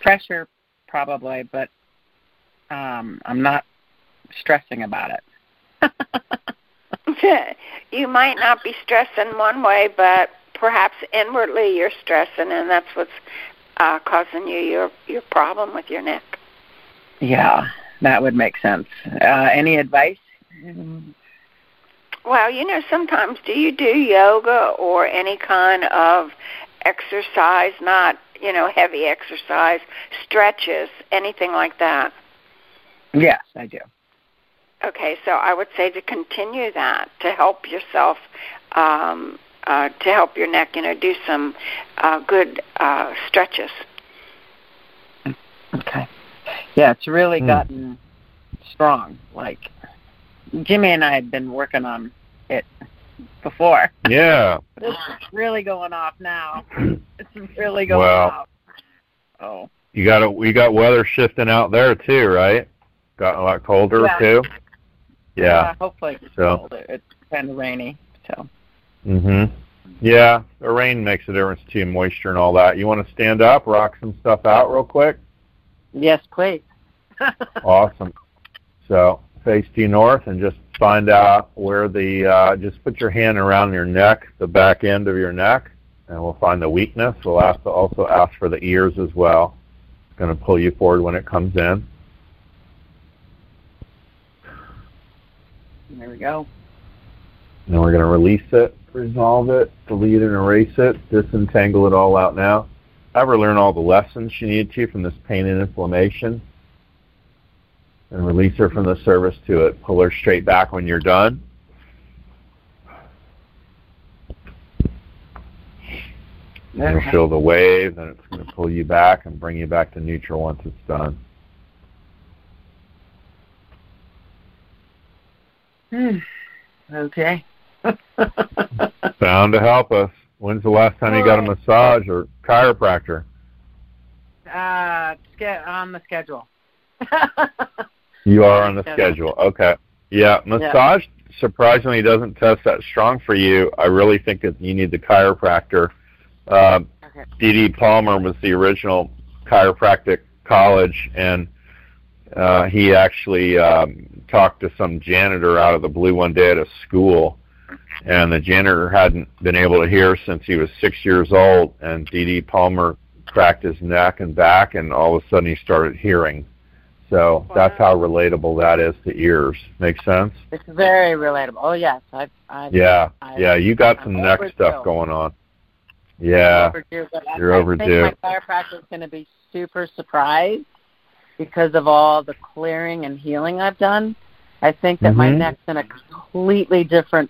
Pressure, probably, but um, I'm not stressing about it. You might not be stressing one way, but perhaps inwardly you're stressing, and that's what's Uh, causing you your your problem with your neck. Yeah, that would make sense. Uh, any advice? Well, you know, sometimes do you do yoga or any kind of exercise, not, you know, heavy exercise, stretches, anything like that? Yes, I do. Okay, so I would say to continue that, to help yourself, um Uh, to help your neck, you know, do some uh, good uh, stretches. Okay. Yeah, it's really mm. gotten strong. Like, Jimmy and I had been working on it before. Yeah. This is really going off now. It's really going well, off. Oh. You got a, we got weather shifting out there, too, right? Got a lot colder, yeah. too? Yeah. yeah. Hopefully it gets so. colder. It's kind of rainy, so... Mhm. Yeah, the rain makes a difference to you, moisture and all that. You want to stand up, rock some stuff out real quick? Yes, please. Awesome. So face due north and just find out where the, uh, just put your hand around your neck, the back end of your neck, and we'll find the weakness. We'll have to also ask for the ears as well. It's going to pull you forward when it comes in. There we go. Now we're going to release it, resolve it, delete and erase it, disentangle it all out now. Ever learn all the lessons she needed to from this pain and inflammation? And release her from the service to it. Pull her straight back when you're done. Okay. You'll feel the wave, and it's going to pull you back and bring you back to neutral once it's done. Hmm. Okay. Bound to help us. When's the last time you got a massage or chiropractor? Uh, on the schedule. You are on the schedule. Okay. Yeah, massage yeah. surprisingly doesn't test that strong for you. I really think that you need the chiropractor. Uh, okay. D D Palmer was the original chiropractic college, and uh, he actually um, talked to some janitor out of the blue one day at a school. And the janitor hadn't been able to hear since he was six years old, and D D. Palmer cracked his neck and back, and all of a sudden he started hearing. So wow. That's how relatable that is to ears. Make sense? It's very relatable. Oh, yes. I've, I've, yeah, I've, yeah. You got some I'm neck overdue. stuff going on. Yeah, overdue, you're I, overdue. I think my chiropractor is going to be super surprised because of all the clearing and healing I've done. I think that mm-hmm. my neck's in a completely different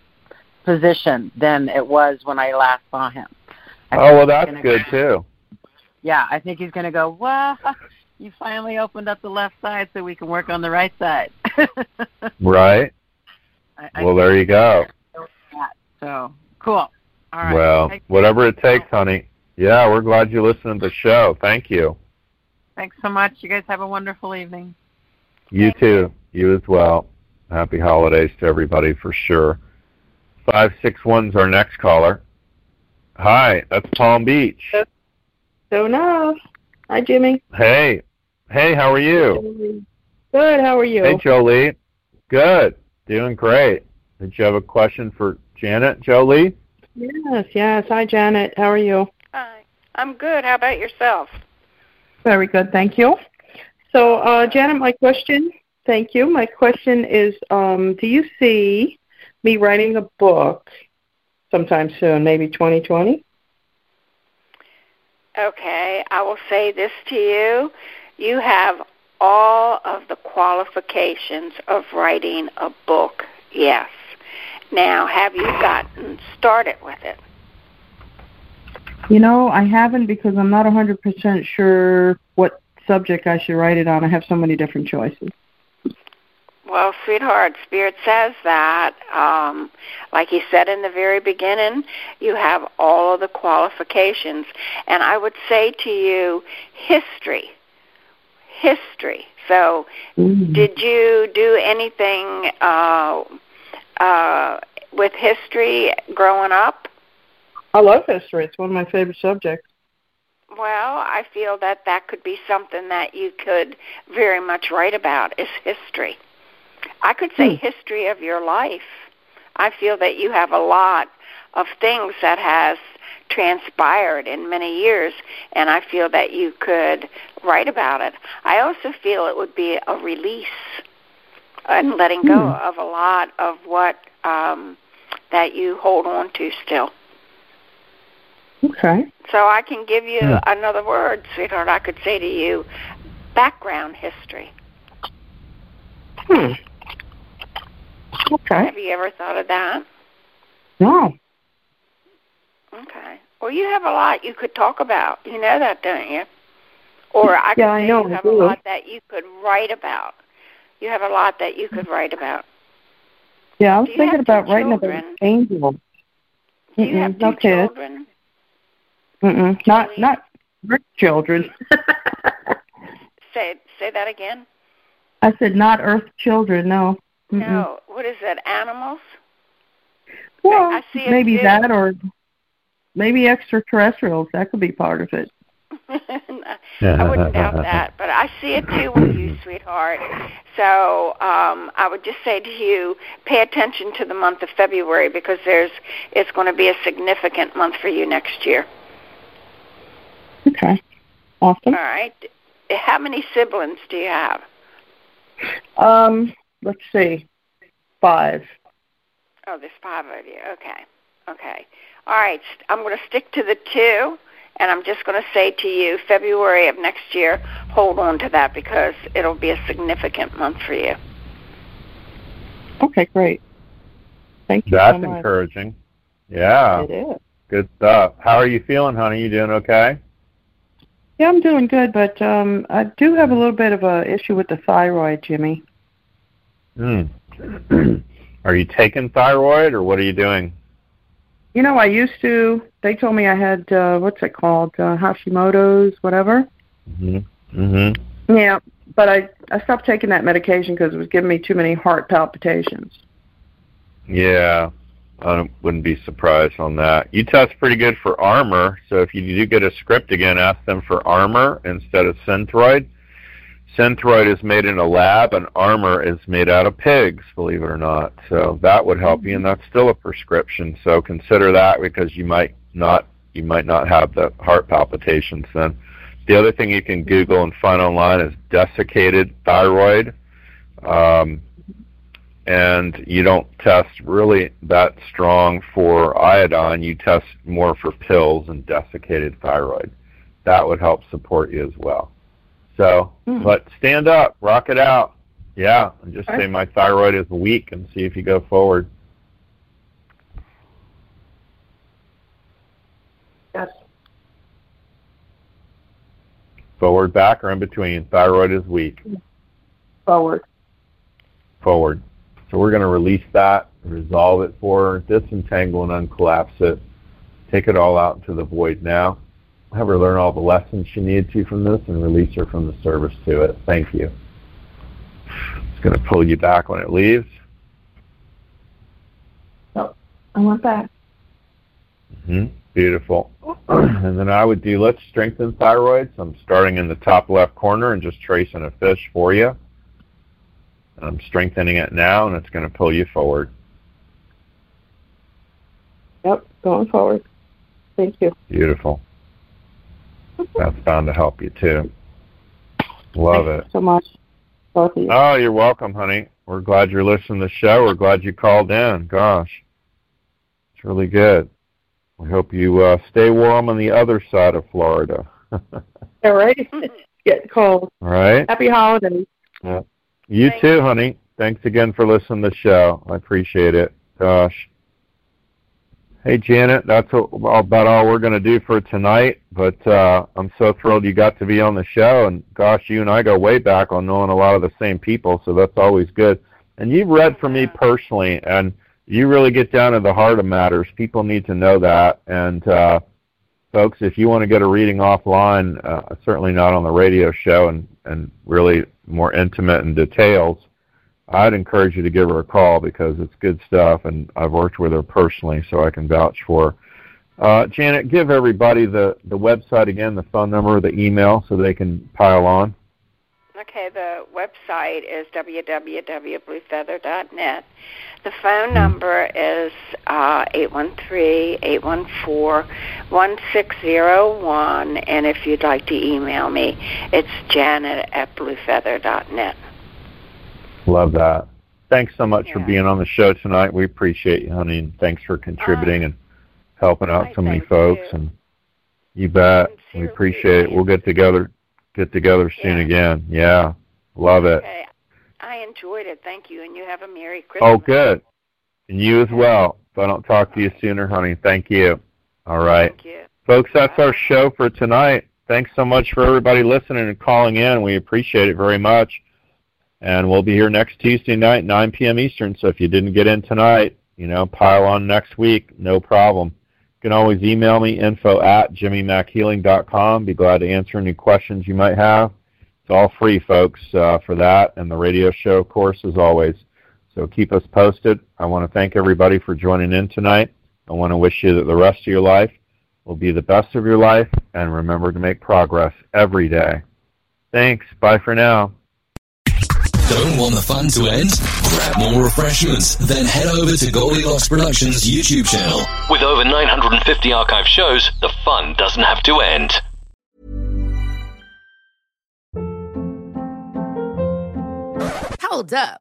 position than it was when I last saw him. I oh, well, that's good, go, too. Yeah, I think he's going to go, wow, you finally opened up the left side so we can work on the right side. Right. I, I well, there you go. So, cool. All right. Well, Thanks. whatever it takes, honey. Yeah, we're glad you listened to the show. Thank you. Thanks so much. You guys have a wonderful evening. You, Thank too. You. you as well. Happy holidays to everybody for sure. five six one's our next caller. Hi, that's Palm Beach. So, so now. Hi, Jimmy. Hey. Hey, how are you? Good, how are you? Hey, Jolie. Good. Doing great. Did you have a question for Janet, Jolie? Yes, yes. Hi, Janet. How are you? Hi. I'm good. How about yourself? Very good, thank you. So, uh, Janet, my question, thank you. My question is, um, do you see... me writing a book sometime soon, maybe twenty twenty? Okay, I will say this to you. You have all of the qualifications of writing a book, yes. Now, have you gotten started with it? You know, I haven't because I'm not one hundred percent sure what subject I should write it on. I have so many different choices. Well, sweetheart, Spirit says that, um, like he said in the very beginning, you have all of the qualifications. And I would say to you, history, history. So mm. did you do anything uh, uh, with history growing up? I love history. It's one of my favorite subjects. Well, I feel that that could be something that you could very much write about is history. I could say hmm. history of your life. I feel that you have a lot of things that has transpired in many years, and I feel that you could write about it. I also feel it would be a release and letting hmm. go of a lot of what um, that you hold on to still. Okay. So I can give you yeah. another word, sweetheart. I could say to you, background history. Hmm. Okay. Have you ever thought of that? No. Okay. Well, you have a lot you could talk about. You know that, don't you? Or I could yeah, say I know. You have a lot that you could write about. You have a lot that you could write about. Yeah, I was thinking about writing about angels. Do you have two children? Mm-mm. Not not rich children. say say that again. I said not earth children, no. Mm-mm. No, what is that, animals? Well, I see maybe that or maybe extraterrestrials. That could be part of it. I wouldn't doubt that, but I see it too with you, sweetheart. So um, I would just say to you, pay attention to the month of February because there's it's going to be a significant month for you next year. Okay, awesome. All right. How many siblings do you have? Um, let's see, five. Oh, there's five of you. Okay, okay. All right, I'm going to stick to the two, and I'm just going to say to you, February of next year, hold on to that because it'll be a significant month for you. Okay, great. Thank you. That's so much. Encouraging. Yeah. It is. Good stuff. How are you feeling, honey? You doing okay? Yeah, I'm doing good, but um, I do have a little bit of a issue with the thyroid, Jimmy. Mm. Are you taking thyroid, or what are you doing? You know, I used to. They told me I had, uh, what's it called, uh, Hashimoto's, whatever. Mm-hmm. Mm-hmm. Yeah, but I, I stopped taking that medication because it was giving me too many heart palpitations. Yeah. I wouldn't be surprised on that. You test pretty good for Armor, so if you do get a script again, ask them for Armor instead of Synthroid. Synthroid is made in a lab, and Armor is made out of pigs, believe it or not. So that would help you, and that's still a prescription. So consider that because you might not you might not have the heart palpitations then. The other thing you can Google and find online is desiccated thyroid. Um And you don't test really that strong for iodine. You test more for pills and desiccated thyroid. That would help support you as well. So, mm. but stand up, rock it out. Yeah, and just okay. say my thyroid is weak and see if you go forward. Yes. Forward, back, or in between? Thyroid is weak. Forward. Forward. So we're going to release that, resolve it for her, disentangle and uncollapse it, take it all out into the void now. Have her learn all the lessons she needed to from this and release her from the service to it. Thank you. It's going to pull you back when it leaves. Oh, I want that. Mm-hmm. Beautiful. And then I would do, let's strengthen thyroid. So I'm starting in the top left corner and just tracing a fish for you. I'm strengthening it now, and it's going to pull you forward. Yep, going forward. Thank you. Beautiful. That's bound to help you, too. Love Thank it. You so much. Both of you. Oh, you're welcome, honey. We're glad you're listening to the show. We're glad you called in. Gosh, it's really good. We hope you uh, stay warm on the other side of Florida. All right. Get cold. All right. Happy holidays. Yeah. You Thanks. too, honey. Thanks again for listening to the show. I appreciate it. Gosh. Hey, Janet, that's about all we're going to do for tonight, but uh, I'm so thrilled you got to be on the show, and gosh, you and I go way back on knowing a lot of the same people, so that's always good. And you've read for me personally, and you really get down to the heart of matters. People need to know that, and uh, folks, if you want to get a reading offline, uh, certainly not on the radio show and, and really more intimate in details, I'd encourage you to give her a call because it's good stuff, and I've worked with her personally, so I can vouch for her. Uh, Janet, give everybody the, the website again, the phone number, the email, so they can pile on. Okay, the website is w w w dot blue feather dot net. The phone number is uh, eight one three, eight one four, one six zero one, and if you'd like to email me, it's janet at blue feather dot net. Love that. Thanks so much yeah. for being on the show tonight. We appreciate you, honey, and thanks for contributing uh, and helping out I so many folks. You. And you bet. We appreciate it. We'll get together get together soon yeah. again. Yeah. Love it. Okay. I enjoyed it. Thank you. And you have a Merry Christmas. Oh, good. And you as well. If I don't talk to you sooner, honey, thank you. All right. Thank you. Folks, that's Bye. our show for tonight. Thanks so much for everybody listening and calling in. We appreciate it very much. And we'll be here next Tuesday night, nine p.m. Eastern. So if you didn't get in tonight, you know, pile on next week, no problem. You can always email me, info at Jimmy Mac Healing dot com. Be glad to answer any questions you might have. It's all free, folks, uh, for that, and the radio show, of course, as always. So keep us posted. I want to thank everybody for joining in tonight. I want to wish you that the rest of your life will be the best of your life, and remember to make progress every day. Thanks. Bye for now. Don't want the fun to end? Grab more refreshments, then head over to Goldilocks Productions' YouTube channel. With over nine hundred fifty archive shows, the fun doesn't have to end. Hold up.